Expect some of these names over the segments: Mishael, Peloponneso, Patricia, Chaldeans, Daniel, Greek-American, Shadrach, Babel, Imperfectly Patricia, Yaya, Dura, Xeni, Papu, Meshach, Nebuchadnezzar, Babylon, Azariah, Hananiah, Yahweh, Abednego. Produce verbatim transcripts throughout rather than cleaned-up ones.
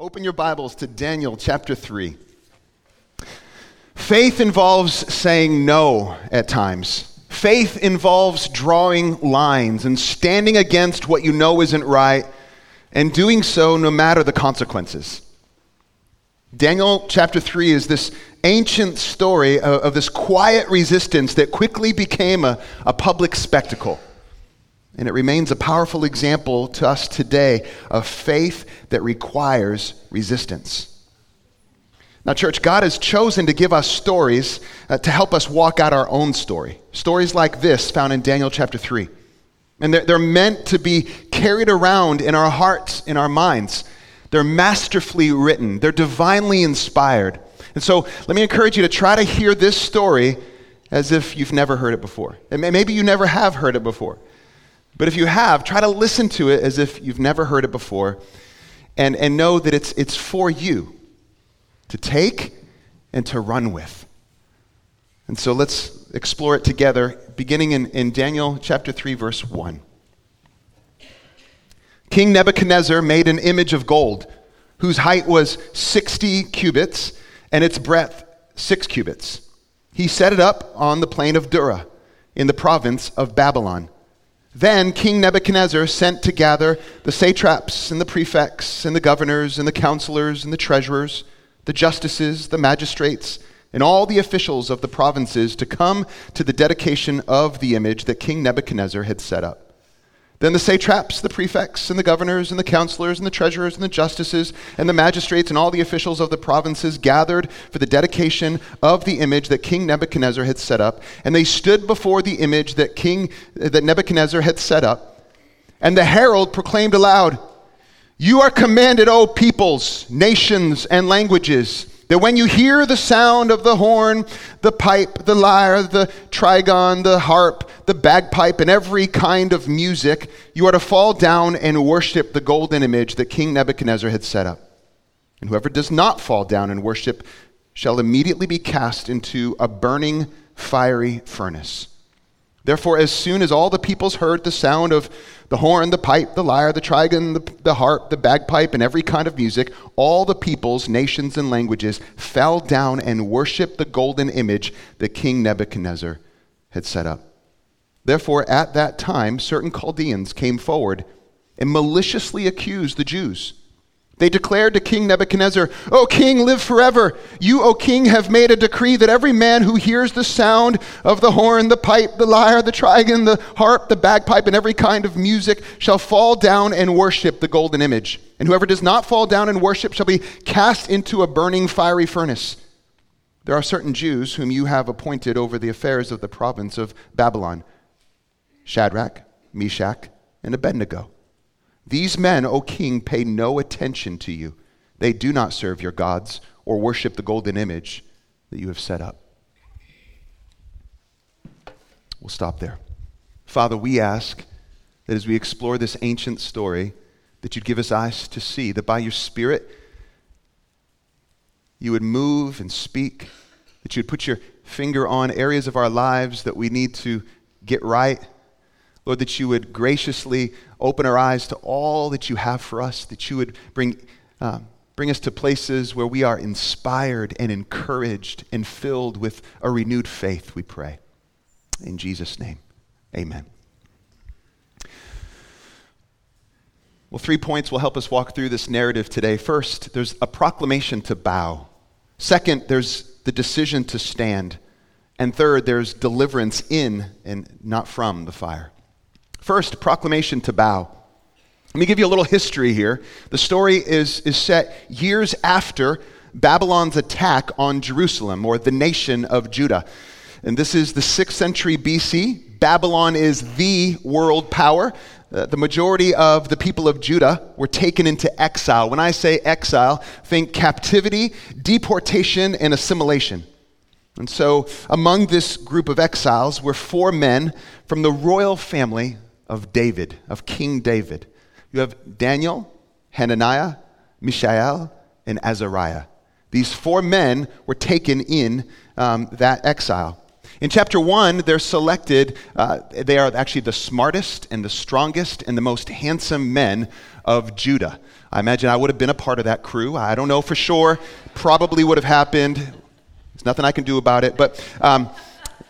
Open your Bibles to Daniel chapter three. Faith involves saying no at times. Faith involves drawing lines and standing against what you know isn't right and doing so no matter the consequences. Daniel chapter three is this ancient story of, of this quiet resistance that quickly became a, a public spectacle. And it remains a powerful example to us today of faith that requires resistance. Now, church, God has chosen to give us stories uh, to help us walk out our own story. Stories like this found in Daniel chapter three. And they're, they're meant to be carried around in our hearts, in our minds. They're masterfully written. They're divinely inspired. And so let me encourage you to try to hear this story as if you've never heard it before. And maybe you never have heard it before. But if you have, try to listen to it as if you've never heard it before and, and know that it's it's for you to take and to run with. And so let's explore it together, beginning in, in Daniel chapter three, verse one. King Nebuchadnezzar made an image of gold, whose height was sixty cubits and its breadth six cubits. He set it up on the plain of Dura in the province of Babylon. Then King Nebuchadnezzar sent to gather the satraps and the prefects and the governors and the counselors and the treasurers, the justices, the magistrates, and all the officials of the provinces to come to the dedication of the image that King Nebuchadnezzar had set up. Then the satraps, the prefects, and the governors, and the counselors, and the treasurers, and the justices, and the magistrates, and all the officials of the provinces gathered for the dedication of the image that King Nebuchadnezzar had set up. And they stood before the image that King that Nebuchadnezzar had set up. And the herald proclaimed aloud, "You are commanded, O peoples, nations, and languages, that when you hear the sound of the horn, the pipe, the lyre, the trigon, the harp, the bagpipe, and every kind of music, you are to fall down and worship the golden image that King Nebuchadnezzar had set up. And whoever does not fall down and worship shall immediately be cast into a burning, fiery furnace." Therefore, as soon as all the peoples heard the sound of the horn, the pipe, the lyre, the trigon, the, the harp, the bagpipe, and every kind of music, all the peoples, nations, and languages fell down and worshiped the golden image that King Nebuchadnezzar had set up. Therefore, at that time, certain Chaldeans came forward and maliciously accused the Jews. They declared to King Nebuchadnezzar, "O king, live forever. You, O king, have made a decree that every man who hears the sound of the horn, the pipe, the lyre, the trigon, the harp, the bagpipe, and every kind of music shall fall down and worship the golden image. And whoever does not fall down and worship shall be cast into a burning fiery furnace. There are certain Jews whom you have appointed over the affairs of the province of Babylon, Shadrach, Meshach, and Abednego. These men, O king, pay no attention to you. They do not serve your gods or worship the golden image that you have set up." We'll stop there. Father, we ask that as we explore this ancient story, that you'd give us eyes to see, that by your Spirit, you would move and speak, that you'd put your finger on areas of our lives that we need to get right. Lord, that you would graciously open our eyes to all that you have for us, that you would bring um, bring us to places where we are inspired and encouraged and filled with a renewed faith, we pray. In Jesus' name, amen. Well, three points will help us walk through this narrative today. First, there's a proclamation to bow. Second, there's the decision to stand. And third, there's deliverance in and not from the fire. First, proclamation to bow. Let me give you a little history here. The story is, is set years after Babylon's attack on Jerusalem, or the nation of Judah. And this is the sixth century B C. Babylon is the world power. Uh, the majority of the people of Judah were taken into exile. When I say exile, think captivity, deportation, and assimilation. And so among this group of exiles were four men from the royal family of David, of King David. You have Daniel, Hananiah, Mishael, and Azariah. These four men were taken in um, that exile. In chapter one, they're selected, uh, they are actually the smartest and the strongest and the most handsome men of Judah. I imagine I would have been a part of that crew. I don't know for sure. Probably would have happened. There's nothing I can do about it. But um,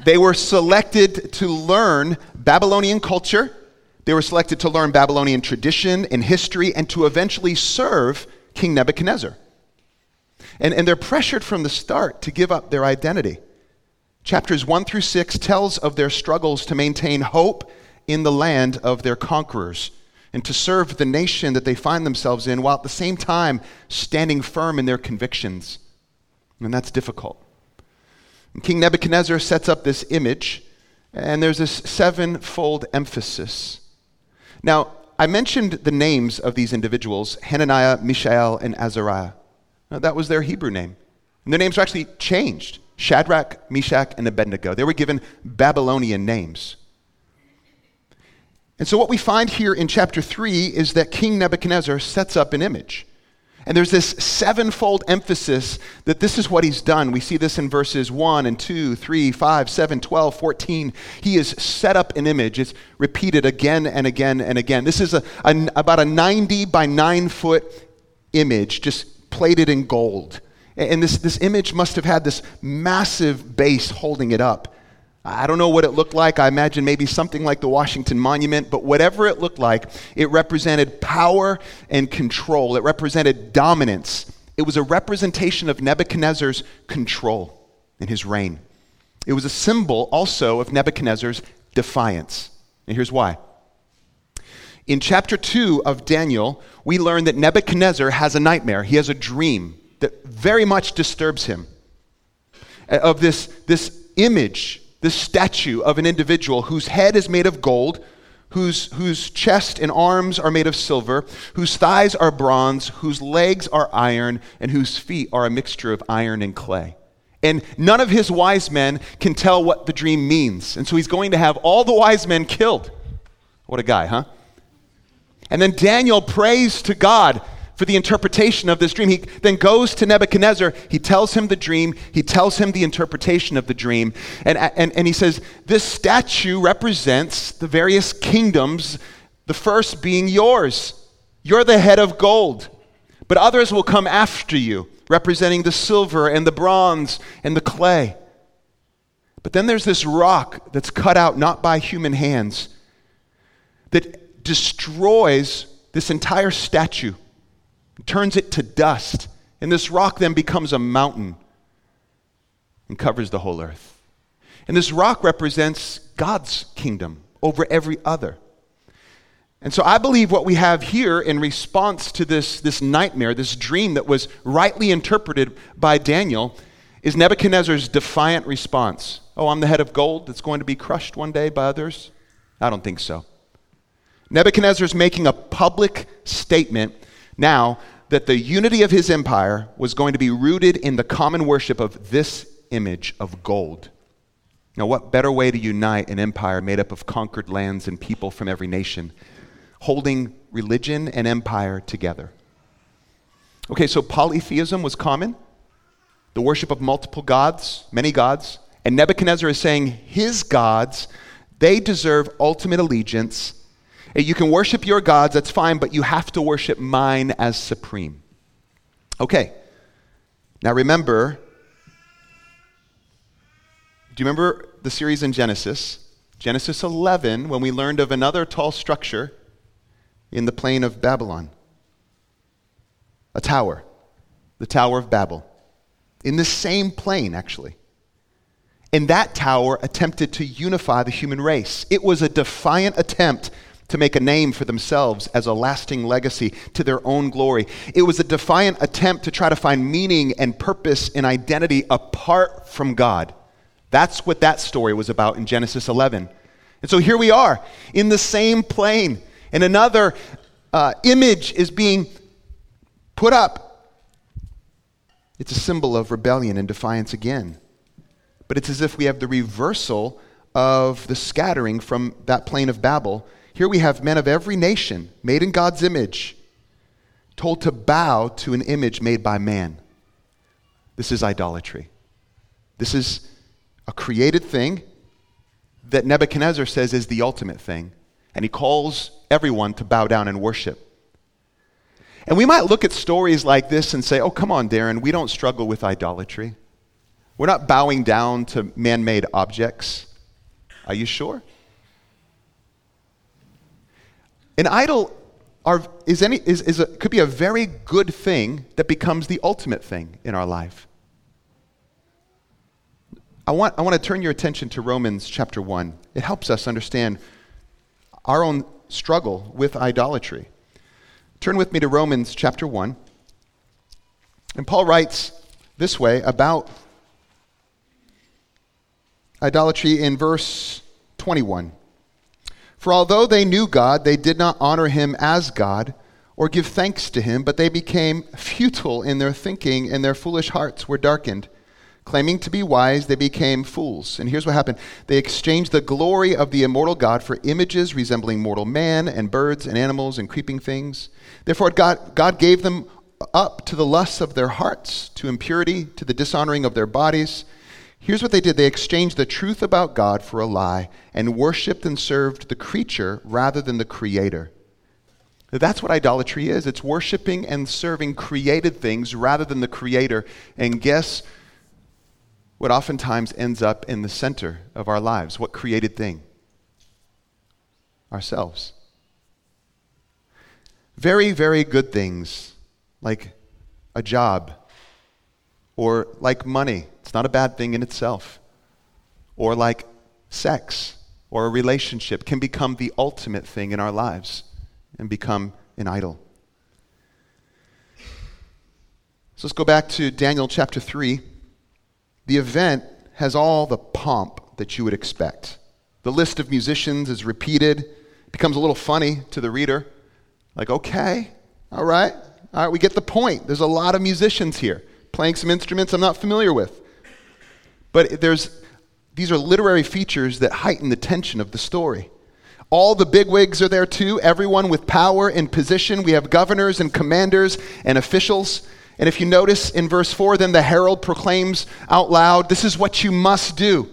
they were selected to learn Babylonian culture. They were selected to learn Babylonian tradition and history and to eventually serve King Nebuchadnezzar. And, and they're pressured from the start to give up their identity. Chapters one through six tells of their struggles to maintain hope in the land of their conquerors and to serve the nation that they find themselves in while at the same time standing firm in their convictions. And that's difficult. And King Nebuchadnezzar sets up this image, and there's this sevenfold emphasis. Now, I mentioned the names of these individuals, Hananiah, Mishael, and Azariah. Now, that was their Hebrew name. And their names were actually changed. Shadrach, Meshach, and Abednego. They were given Babylonian names. And so what we find here in chapter three is that King Nebuchadnezzar sets up an image. And there's this sevenfold emphasis that this is what he's done. We see this in verses one and two, three, five, seven, twelve, fourteen. He has set up an image. It's repeated again and again and again. This is a, a about a ninety by nine foot image, just plated in gold. And this, this image must have had this massive base holding it up. I don't know what it looked like. I imagine maybe something like the Washington Monument, but whatever it looked like, it represented power and control. It represented dominance. It was a representation of Nebuchadnezzar's control and his reign. It was a symbol also of Nebuchadnezzar's defiance. And here's why. In chapter two of Daniel, we learn that Nebuchadnezzar has a nightmare. He has a dream that very much disturbs him, of this, this image, this statue of an individual whose head is made of gold, whose, whose chest and arms are made of silver, whose thighs are bronze, whose legs are iron, and whose feet are a mixture of iron and clay. And none of his wise men can tell what the dream means. And so he's going to have all the wise men killed. What a guy, huh? And then Daniel prays to God for the interpretation of this dream. He then goes to Nebuchadnezzar. He tells him the dream. He tells him the interpretation of the dream. And, and, and he says, this statue represents the various kingdoms, the first being yours. You're the head of gold, but others will come after you, representing the silver and the bronze and the clay. But then there's this rock that's cut out not by human hands that destroys this entire statue, turns it to dust, and this rock then becomes a mountain and covers the whole earth. And this rock represents God's kingdom over every other. And so I believe what we have here in response to this, this nightmare, this dream that was rightly interpreted by Daniel, is Nebuchadnezzar's defiant response. Oh, I'm the head of gold that's going to be crushed one day by others? I don't think so. Nebuchadnezzar's making a public statement now that the unity of his empire was going to be rooted in the common worship of this image of gold. Now, what better way to unite an empire made up of conquered lands and people from every nation, holding religion and empire together? Okay, so polytheism was common, the worship of multiple gods, many gods, and Nebuchadnezzar is saying his gods, they deserve ultimate allegiance. You can worship your gods, that's fine, but you have to worship mine as supreme. Okay. Now remember, do you remember the series in Genesis? Genesis eleven, when we learned of another tall structure in the plain of Babylon. A tower. The Tower of Babel. In the same plain, actually. And that tower attempted to unify the human race. It was a defiant attempt to make a name for themselves as a lasting legacy to their own glory. It was a defiant attempt to try to find meaning and purpose and identity apart from God. That's what that story was about in Genesis eleven. And so here we are in the same plane, and another uh, image is being put up. It's a symbol of rebellion and defiance again. But it's as if we have the reversal of the scattering from that plain of Babel. Here we have men of every nation, made in God's image, told to bow to an image made by man. This is idolatry. This is a created thing that Nebuchadnezzar says is the ultimate thing, and he calls everyone to bow down and worship. And we might look at stories like this and say, oh, come on, Darren, we don't struggle with idolatry. We're not bowing down to man-made objects. Are you sure? An idol are, is any, is, is a, could be a very good thing that becomes the ultimate thing in our life. I want, I want to turn your attention to Romans chapter one. It helps us understand our own struggle with idolatry. Turn with me to Romans chapter one. And Paul writes this way about idolatry in verse twenty-one. For although they knew God, they did not honor him as God or give thanks to him, but they became futile in their thinking, and their foolish hearts were darkened. Claiming to be wise, they became fools. And here's what happened. They exchanged the glory of the immortal God for images resembling mortal man and birds and animals and creeping things. Therefore, God, God gave them up to the lusts of their hearts, to impurity, to the dishonoring of their bodies. Here's what they did. They exchanged the truth about God for a lie and worshiped and served the creature rather than the creator. That's what idolatry is. It's worshiping and serving created things rather than the creator. And guess what oftentimes ends up in the center of our lives? What created thing? Ourselves. Very, very good things like a job or like money. It's not a bad thing in itself. Or like sex or a relationship can become the ultimate thing in our lives and become an idol. So let's go back to Daniel chapter three. The event has all the pomp that you would expect. The list of musicians is repeated. It becomes a little funny to the reader. Like, okay, all right, all right, we get the point. There's a lot of musicians here playing some instruments I'm not familiar with. But there's these are literary features that heighten the tension of the story. All the bigwigs are there too, everyone with power and position. We have governors and commanders and officials. And if you notice in verse four, then the herald proclaims out loud, this is what you must do.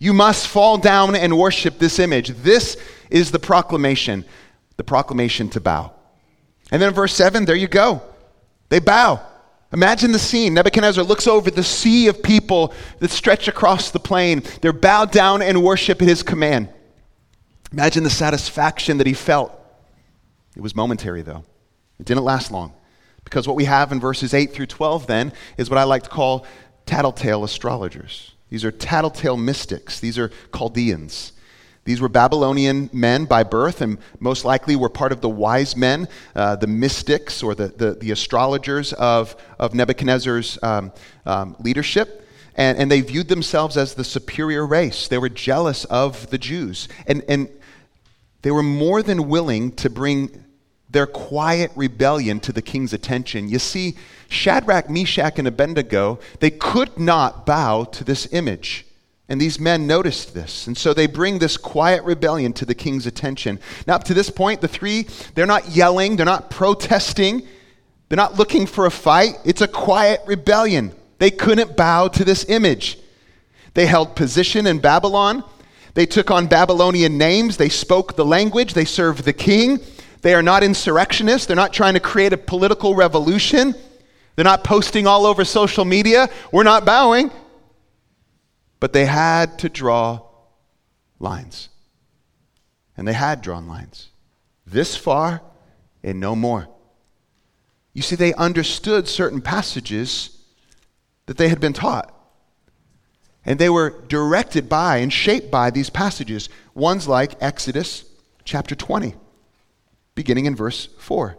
You must fall down and worship this image. This is the proclamation, the proclamation to bow. And then in verse seven, there you go. They bow. Imagine the scene. Nebuchadnezzar looks over the sea of people that stretch across the plain. They're bowed down and worship at his command. Imagine the satisfaction that he felt. It was momentary, though. It didn't last long. Because what we have in verses eight through twelve then is what I like to call tattletale astrologers. These are tattletale mystics. These are Chaldeans. These were Babylonian men by birth and most likely were part of the wise men, uh, the mystics or the, the, the astrologers of, of Nebuchadnezzar's um, um, leadership. And, and they viewed themselves as the superior race. They were jealous of the Jews. And, and they were more than willing to bring their quiet rebellion to the king's attention. You see, Shadrach, Meshach, and Abednego, they could not bow to this image. And these men noticed this. And so they bring this quiet rebellion to the king's attention. Now, up to this point, the three, they're not yelling, they're not protesting, they're not looking for a fight. It's a quiet rebellion. They couldn't bow to this image. They held position in Babylon. They took on Babylonian names. They spoke the language. They served the king. They are not insurrectionists. They're not trying to create a political revolution. They're not posting all over social media. We're not bowing. But they had to draw lines. And they had drawn lines. This far and no more. You see, they understood certain passages that they had been taught. And they were directed by and shaped by these passages. Ones like Exodus chapter twenty. Beginning in verse four.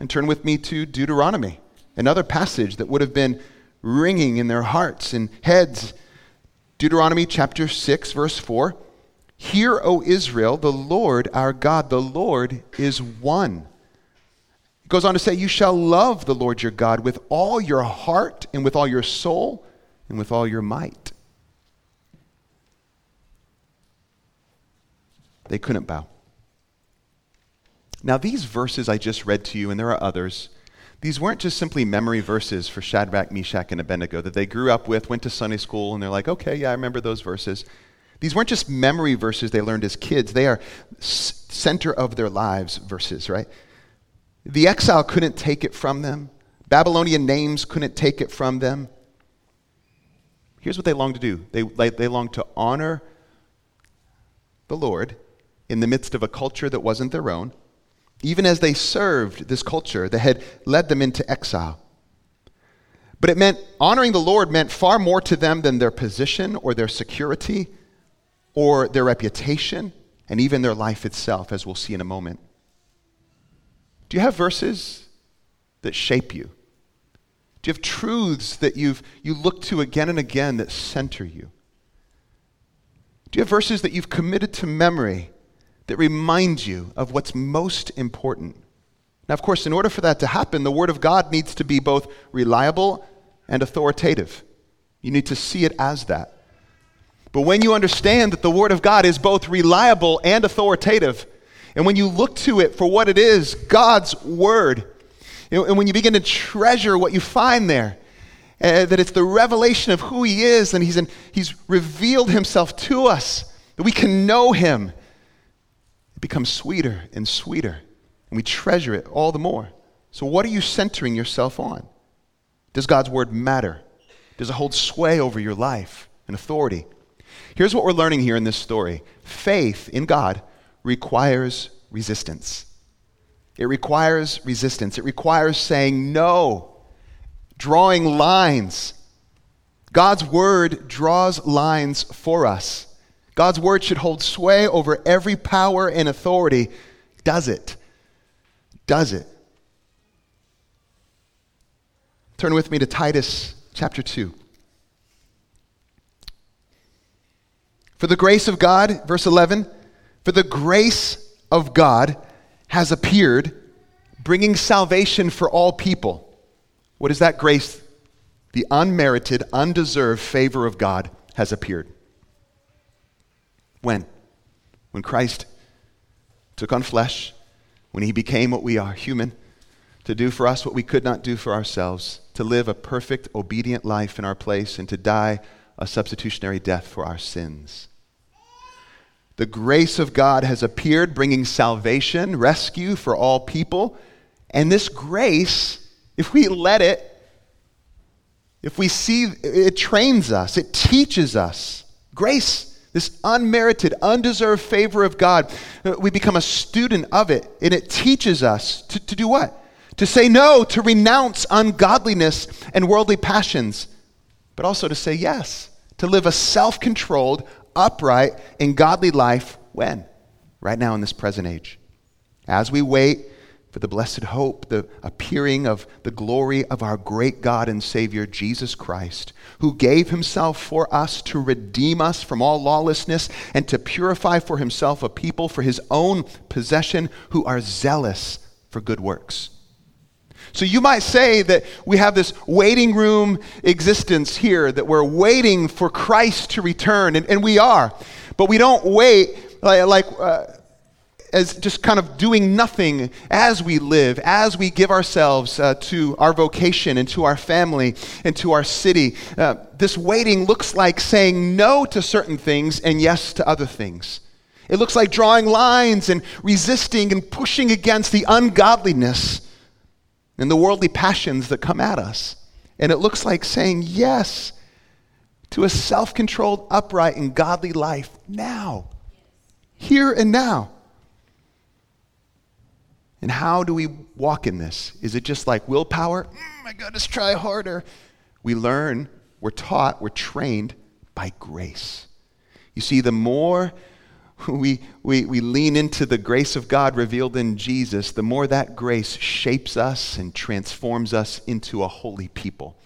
And turn with me to Deuteronomy, another passage that would have been ringing in their hearts and heads. Deuteronomy chapter six, verse four. Hear, O Israel, the Lord our God, the Lord is one. It goes on to say, you shall love the Lord your God with all your heart and with all your soul and with all your might. They couldn't bow. Now, these verses I just read to you, and there are others, these weren't just simply memory verses for Shadrach, Meshach, and Abednego that they grew up with, went to Sunday school, and they're like, okay, yeah, I remember those verses. These weren't just memory verses they learned as kids. They are s- center of their lives verses, right? The exile couldn't take it from them. Babylonian names couldn't take it from them. Here's what they longed to do. They, like, they longed to honor the Lord in the midst of a culture that wasn't their own, even as they served this culture that had led them into exile. But it meant honoring the Lord meant far more to them than their position or their security or their reputation and even their life itself, as we'll see in a moment. Do you have verses that shape you? Do you have truths that you've you look to again and again that center you? Do you have verses that you've committed to memory that remind you of what's most important? Now, of course, in order for that to happen, the Word of God needs to be both reliable and authoritative. You need to see it as that. But when you understand that the Word of God is both reliable and authoritative, and when you look to it for what it is, God's Word, and when you begin to treasure what you find there, uh, that it's the revelation of who He is, and He's in, He's revealed Himself to us, that we can know Him, becomes sweeter and sweeter, and we treasure it all the more. So what are you centering yourself on? Does God's word matter? Does it hold sway over your life and authority? Here's what we're learning here in this story. Faith in God requires resistance. It requires resistance. It requires saying no, drawing lines. God's word draws lines for us. God's word should hold sway over every power and authority. Does it? Does it? Turn with me to Titus chapter two. For the grace of God, verse eleven, for the grace of God has appeared, bringing salvation for all people. What is that grace? The unmerited, undeserved favor of God has appeared. When? When Christ took on flesh, when he became what we are, human, to do for us what we could not do for ourselves, to live a perfect, obedient life in our place, and to die a substitutionary death for our sins. The grace of God has appeared, bringing salvation, rescue for all people. And this grace, if we let it, if we see, it trains us, it teaches us. Grace. This unmerited, undeserved favor of God, we become a student of it, and it teaches us to, to do what? To say no, to renounce ungodliness and worldly passions, but also to say yes, to live a self-controlled, upright, and godly life when? Right now in this present age. As we wait for the blessed hope, the appearing of the glory of our great God and Savior, Jesus Christ, who gave himself for us to redeem us from all lawlessness and to purify for himself a people for his own possession who are zealous for good works. So you might say that we have this waiting room existence here, that we're waiting for Christ to return, and, and we are, but we don't wait like... like uh, as just kind of doing nothing as we live, as we give ourselves uh, to our vocation and to our family and to our city. Uh, this waiting looks like saying no to certain things and yes to other things. It looks like drawing lines and resisting and pushing against the ungodliness and the worldly passions that come at us. And it looks like saying yes to a self-controlled, upright, and godly life now, here and now. And how do we walk in this? Is it just like willpower? Mm, I gotta try harder. We learn, we're taught, we're trained by grace. You see, the more we, we, we lean into the grace of God revealed in Jesus, the more that grace shapes us and transforms us into a holy people.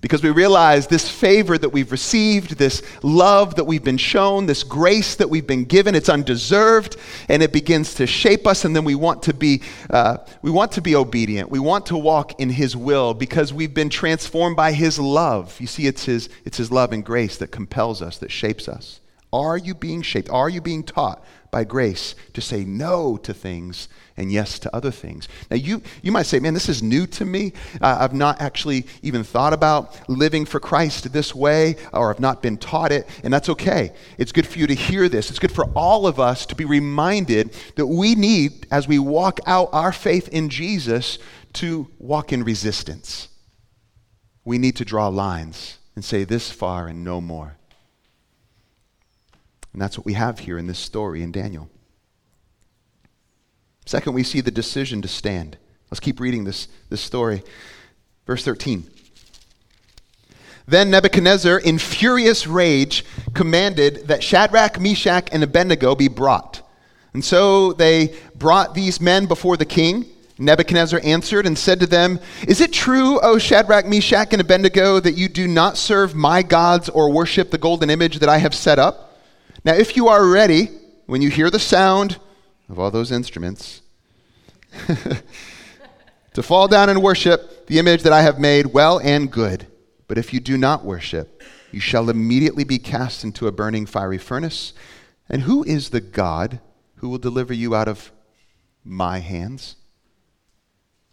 Because we realize this favor that we've received, this love that we've been shown, this grace that we've been given, it's undeserved, and it begins to shape us, and then we want to be uh, we want to be obedient. We want to walk in His will because we've been transformed by His love. You see, it's His it's His love and grace that compels us, that shapes us. Are you being shaped? Are you being taught by grace to say no to things and yes to other things? Now, you you might say, man, this is new to me. Uh, I've not actually even thought about living for Christ this way, or I've not been taught it, and that's okay. It's good for you to hear this. It's good for all of us to be reminded that we need, as we walk out our faith in Jesus, to walk in resistance. We need to draw lines and say this far and no more. And that's what we have here in this story in Daniel. Second, we see the decision to stand. Let's keep reading this, this story. Verse thirteen. Then Nebuchadnezzar, in furious rage, commanded that Shadrach, Meshach, and Abednego be brought. And so they brought these men before the king. Nebuchadnezzar answered and said to them, "Is it true, O Shadrach, Meshach, and Abednego, that you do not serve my gods or worship the golden image that I have set up? Now, if you are ready, when you hear the sound of all those instruments, to fall down and worship the image that I have made, well and good. But if you do not worship, you shall immediately be cast into a burning fiery furnace. And who is the God who will deliver you out of my hands?"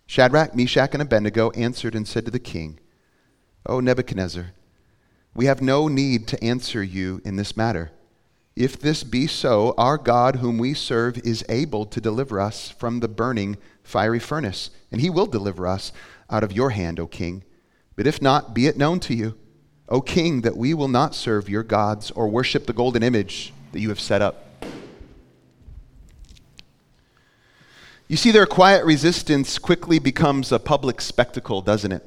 Shadrach, Meshach, and Abednego answered and said to the king, "O Nebuchadnezzar, we have no need to answer you in this matter. If this be so, our God whom we serve is able to deliver us from the burning fiery furnace, and he will deliver us out of your hand, O king. But if not, be it known to you, O king, that we will not serve your gods or worship the golden image that you have set up." You see, their quiet resistance quickly becomes a public spectacle, doesn't it?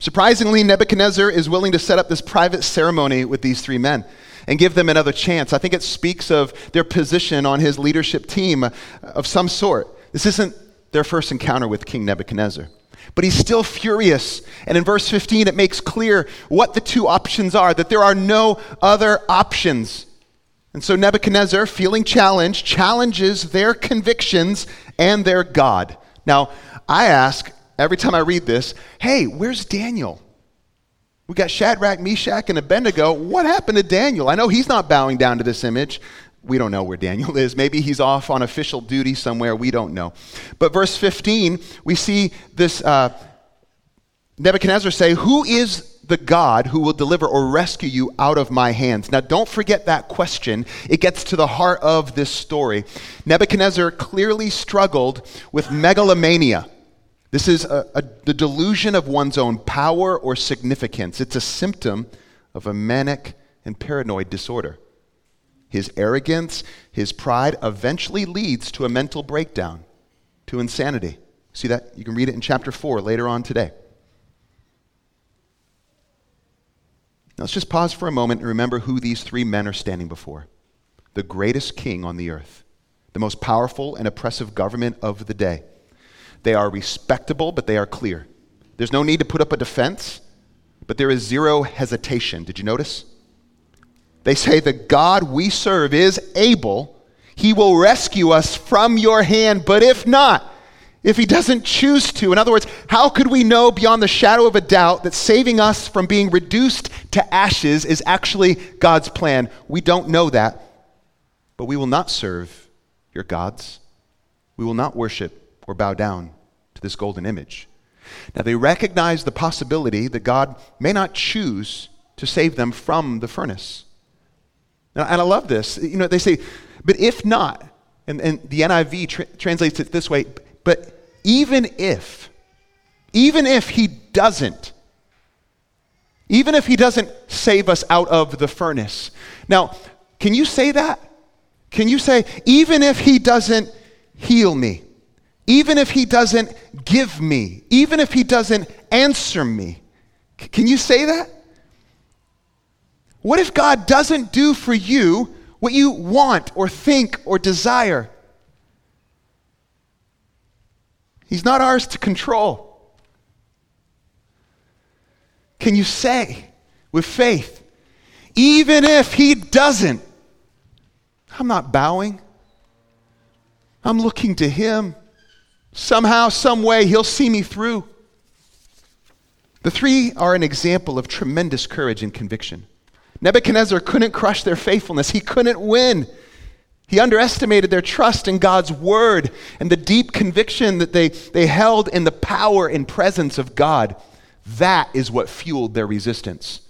Surprisingly, Nebuchadnezzar is willing to set up this private ceremony with these three men and give them another chance. I think it speaks of their position on his leadership team of some sort. This isn't their first encounter with King Nebuchadnezzar, but he's still furious. And in verse fifteen, it makes clear what the two options are, that there are no other options. And so Nebuchadnezzar, feeling challenged, challenges their convictions and their God. Now, I ask every time I read this, hey, where's Daniel? We got Shadrach, Meshach, and Abednego. What happened to Daniel? I know he's not bowing down to this image. We don't know where Daniel is. Maybe he's off on official duty somewhere. We don't know. But verse fifteen, we see this uh, Nebuchadnezzar say, "Who is the God who will deliver or rescue you out of my hands?" Now, don't forget that question. It gets to the heart of this story. Nebuchadnezzar clearly struggled with megalomania. This is a, a, the delusion of one's own power or significance. It's a symptom of a manic and paranoid disorder. His arrogance, his pride eventually leads to a mental breakdown, to insanity. See that? You can read it in chapter four later on today. Now let's just pause for a moment and remember who these three men are standing before. The greatest king on the earth, the most powerful and oppressive government of the day. They are respectable, but they are clear. There's no need to put up a defense, but there is zero hesitation. Did you notice? They say the God we serve is able. He will rescue us from your hand, but if not, if he doesn't choose to. In other words, how could we know beyond the shadow of a doubt that saving us from being reduced to ashes is actually God's plan? We don't know that, but we will not serve your gods. We will not worship or bow down to this golden image. Now they recognize the possibility that God may not choose to save them from the furnace. Now, and I love this. You know, they say, but if not, and, and the N I V tra- translates it this way, but even if, even if he doesn't, even if he doesn't save us out of the furnace. Now, can you say that? Can you say, even if he doesn't heal me? Even if he doesn't give me, even if he doesn't answer me. C- can you say that? What if God doesn't do for you what you want or think or desire? He's not ours to control. can you say with faith, even if he doesn't, I'm not bowing. I'm looking to him. Somehow, some way, he'll see me through. The three are an example of tremendous courage and conviction. Nebuchadnezzar couldn't crush their faithfulness. He couldn't win. He underestimated their trust in God's word and the deep conviction that they, they held in the power and presence of God. That is what fueled their resistance.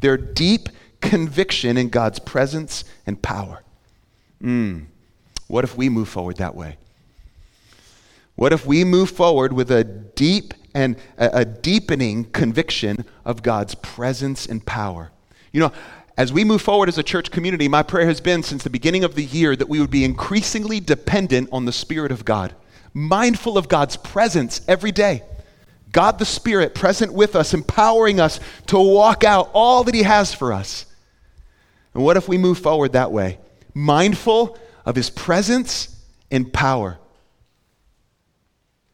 Their deep conviction in God's presence and power. Mm. What if we move forward that way? What if we move forward with a deep and a, a deepening conviction of God's presence and power? You know, as we move forward as a church community, my prayer has been since the beginning of the year that we would be increasingly dependent on the Spirit of God, mindful of God's presence every day. God the Spirit present with us, empowering us to walk out all that he has for us. And what if we move forward that way, mindful of his presence and power?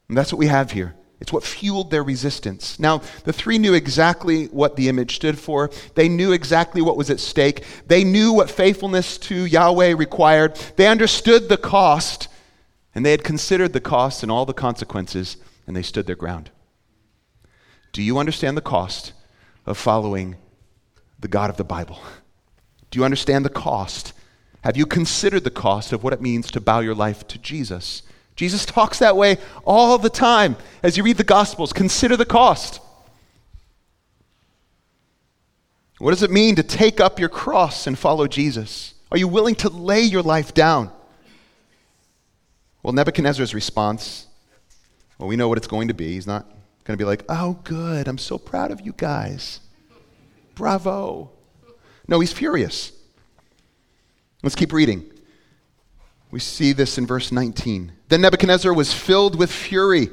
And that's what we have here. It's what fueled their resistance. Now, the three knew exactly what the image stood for. They knew exactly what was at stake. They knew what faithfulness to Yahweh required. They understood the cost, and they had considered the cost and all the consequences, and they stood their ground. Do you understand the cost of following the God of the Bible? Do you understand the cost? Have you considered the cost of what it means to bow your life to Jesus? Jesus talks that way all the time. As you read the Gospels, consider the cost. What does it mean to take up your cross and follow Jesus? Are you willing to lay your life down? Well, Nebuchadnezzar's response, well, we know what it's going to be. He's not going to be like, oh, good, I'm so proud of you guys. Bravo. No, he's furious. Let's keep reading. We see this in verse nineteen. Then Nebuchadnezzar was filled with fury,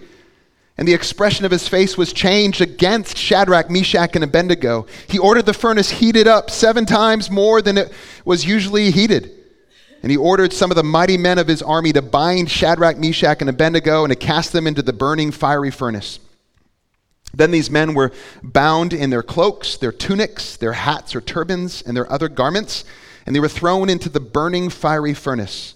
and the expression of his face was changed against Shadrach, Meshach, and Abednego. He ordered the furnace heated up seven times more than it was usually heated. And he ordered some of the mighty men of his army to bind Shadrach, Meshach, and Abednego and to cast them into the burning fiery furnace. Then these men were bound in their cloaks, their tunics, their hats or turbans, and their other garments, and they were thrown into the burning fiery furnace.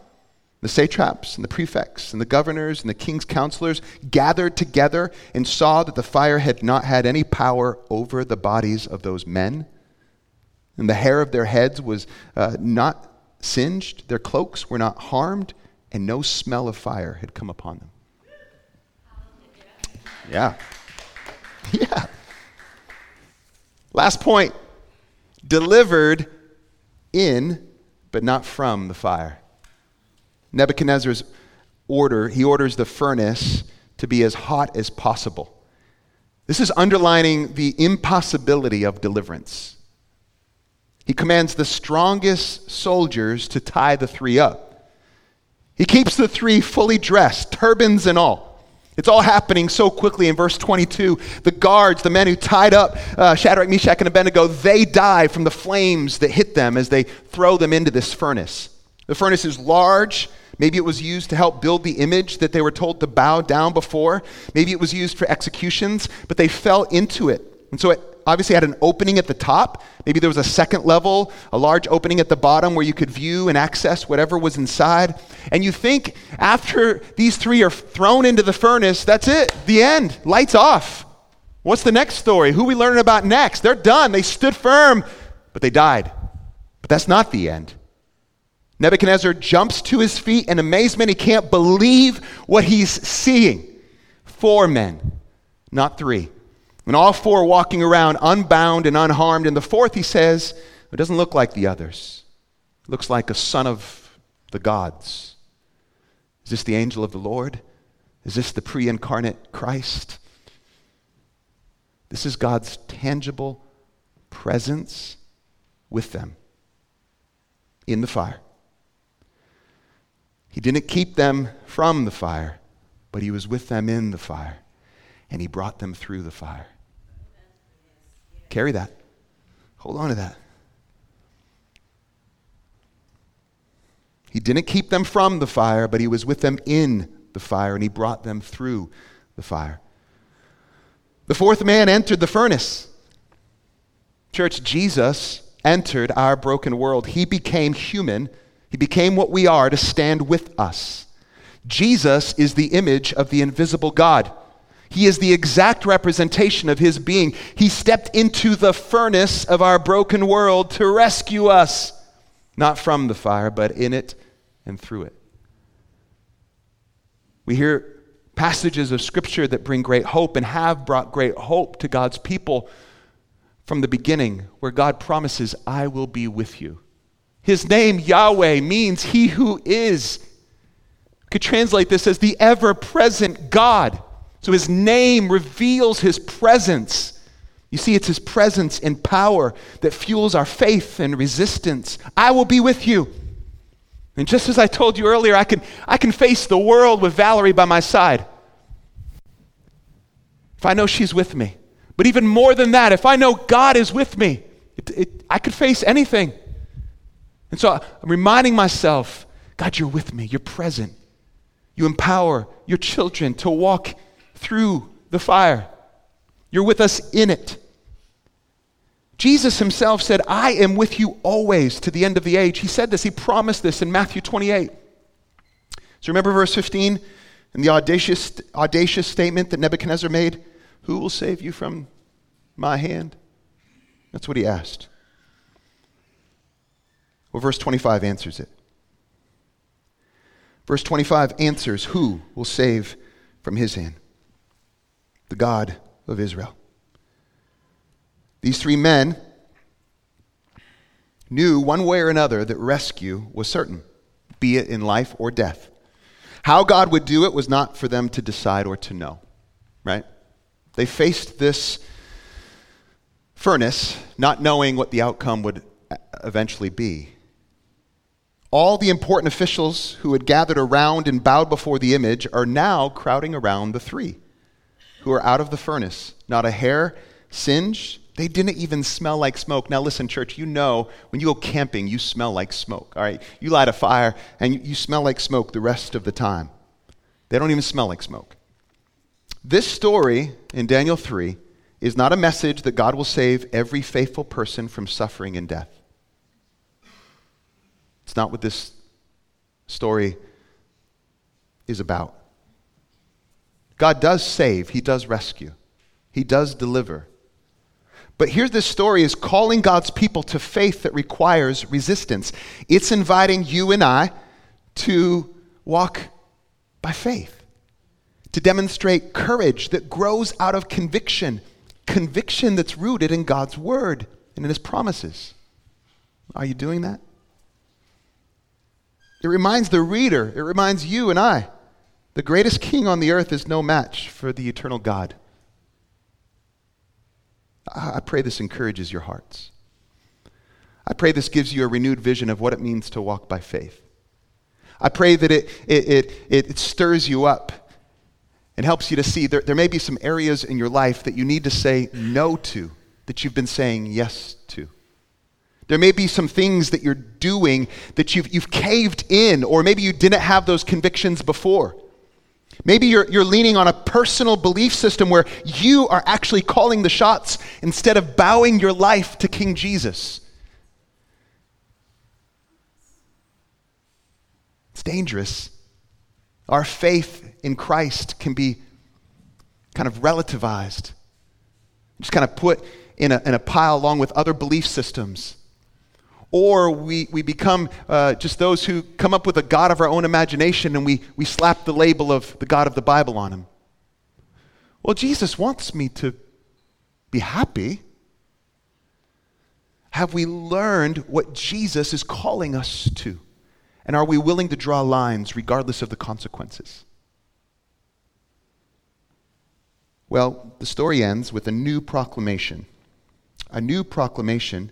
The satraps and the prefects and the governors and the king's counselors gathered together and saw that the fire had not had any power over the bodies of those men. And the hair of their heads was uh, not singed, their cloaks were not harmed, and no smell of fire had come upon them. Yeah. Yeah. Last point. Delivered in, but not from the fire. Nebuchadnezzar's order, he orders the furnace to be as hot as possible. This is underlining the impossibility of deliverance. He commands the strongest soldiers to tie the three up. He keeps the three fully dressed, turbans and all. It's all happening so quickly in verse twenty-two. The guards, the men who tied up uh, Shadrach, Meshach, and Abednego, they die from the flames that hit them as they throw them into this furnace. The furnace is large. Maybe it was used to help build the image that they were told to bow down before. Maybe it was used for executions, but they fell into it. And so it obviously had an opening at the top. Maybe there was a second level, a large opening at the bottom where you could view and access whatever was inside. And you think after these three are thrown into the furnace, that's it, the end, lights off. What's the next story? Who are we learning about next? They're done. They stood firm, but they died. But that's not the end. Nebuchadnezzar jumps to his feet in amazement. He can't believe what he's seeing. Four men, not three. And all four walking around unbound and unharmed. And the fourth, he says, it doesn't look like the others. It looks like a son of the gods. Is this the angel of the Lord? Is this the pre-incarnate Christ? This is God's tangible presence with them in the fire. He didn't keep them from the fire, but he was with them in the fire, and he brought them through the fire. Carry that. Hold on to that. He didn't keep them from the fire, but he was with them in the fire, and he brought them through the fire. The fourth man entered the furnace. Church, Jesus entered our broken world. He became human. He became what we are to stand with us. Jesus is the image of the invisible God. He is the exact representation of his being. He stepped into the furnace of our broken world to rescue us, not from the fire, but in it and through it. We hear passages of Scripture that bring great hope and have brought great hope to God's people from the beginning, where God promises, I will be with you. His name, Yahweh, means he who is. We could translate this as the ever-present God. So his name reveals his presence. You see, it's his presence and power that fuels our faith and resistance. I will be with you. And just as I told you earlier, I can, I can face the world with Valerie by my side if I know she's with me. But even more than that, if I know God is with me, it, it, I could face anything. And so I'm reminding myself, God, you're with me. You're present. You empower your children to walk through the fire. You're with us in it. Jesus himself said, I am with you always to the end of the age. He said this. He promised this in Matthew twenty-eight. So remember verse fifteen and the audacious, audacious statement that Nebuchadnezzar made? Who will save you from my hand? That's what he asked. Well, verse twenty-five answers it. Verse twenty-five answers who will save from his hand. The God of Israel. These three men knew one way or another that rescue was certain, be it in life or death. How God would do it was not for them to decide or to know, right? They faced this furnace not knowing what the outcome would eventually be. All the important officials who had gathered around and bowed before the image are now crowding around the three who are out of the furnace, not a hair singed. They didn't even smell like smoke. Now listen, church, you know when you go camping, you smell like smoke, all right? You light a fire and you smell like smoke the rest of the time. They don't even smell like smoke. This story in Daniel three is not a message that God will save every faithful person from suffering and death. It's not what this story is about. God does save. He does rescue. He does deliver. But here this story is calling God's people to faith that requires resistance. It's inviting you and I to walk by faith, to demonstrate courage that grows out of conviction, conviction that's rooted in God's word and in his promises. Are you doing that? It reminds the reader, it reminds you and I, the greatest king on the earth is no match for the eternal God. I pray this encourages your hearts. I pray this gives you a renewed vision of what it means to walk by faith. I pray that it, it, it, it, it stirs you up. It helps you to see there, there may be some areas in your life that you need to say no to, that you've been saying yes to. There may be some things that you're doing that you've, you've caved in, or maybe you didn't have those convictions before. Maybe you're, you're leaning on a personal belief system where you are actually calling the shots instead of bowing your life to King Jesus. It's dangerous. Our faith in Christ can be kind of relativized, just kind of put in a, in a pile along with other belief systems. Or we, we become uh, just those who come up with a god of our own imagination, and we, we slap the label of the God of the Bible on him. Well, Jesus wants me to be happy. Have we learned what Jesus is calling us to? And are we willing to draw lines regardless of the consequences? Well, the story ends with a new proclamation. A new proclamation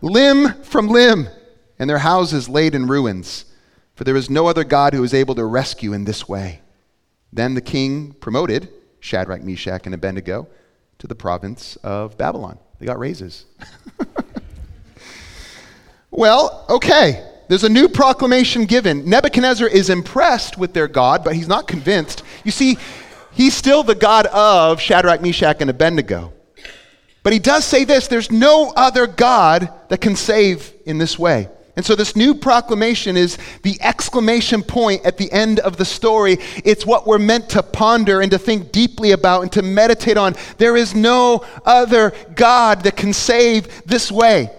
limb from limb, and their houses laid in ruins. For there is no other God who is able to rescue in this way." Then the king promoted Shadrach, Meshach, and Abednego to the province of Babylon. They got raises. Well, okay. There's a new proclamation given. Nebuchadnezzar is impressed with their God, but he's not convinced. You see, he's still the God of Shadrach, Meshach, and Abednego. But he does say this: there's no other God that can save in this way. And so this new proclamation is the exclamation point at the end of the story. It's what we're meant to ponder and to think deeply about and to meditate on. There is no other God that can save this way.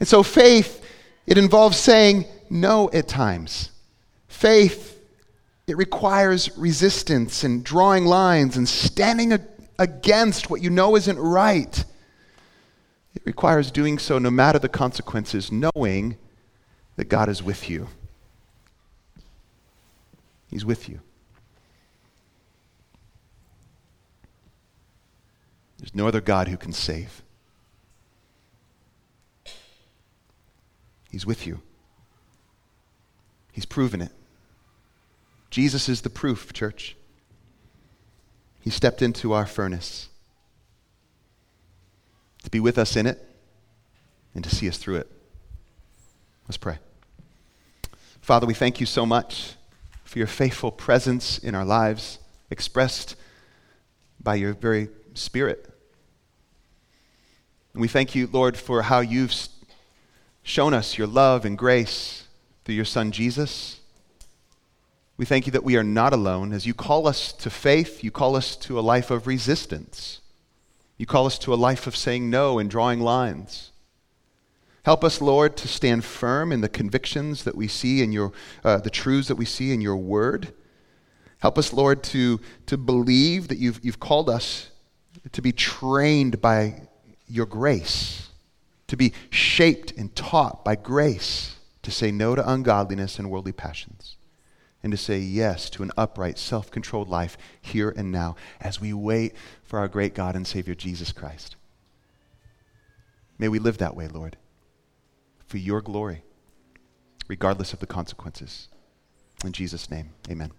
And so faith, it involves saying no at times. Faith, it requires resistance and drawing lines and standing a- against what you know isn't right. It requires doing so no matter the consequences, knowing that God is with you. He's with you. There's no other God who can save. He's with you. He's proven it. Jesus is the proof, church. He stepped into our furnace to be with us in it and to see us through it. Let's pray. Father, we thank you so much for your faithful presence in our lives, expressed by your very Spirit. And we thank you, Lord, for how you've shown us your love and grace through your Son, Jesus. We thank you that we are not alone. As you call us to faith, you call us to a life of resistance. You call us to a life of saying no and drawing lines. Help us, Lord, to stand firm in the convictions that we see in your, uh, the truths that we see in your word. Help us, Lord, to, to believe that you've, you've called us to be trained by your grace, to be shaped and taught by grace, to say no to ungodliness and worldly passions, and to say yes to an upright, self-controlled life here and now as we wait for our great God and Savior, Jesus Christ. May we live that way, Lord, for your glory, regardless of the consequences. In Jesus' name, amen.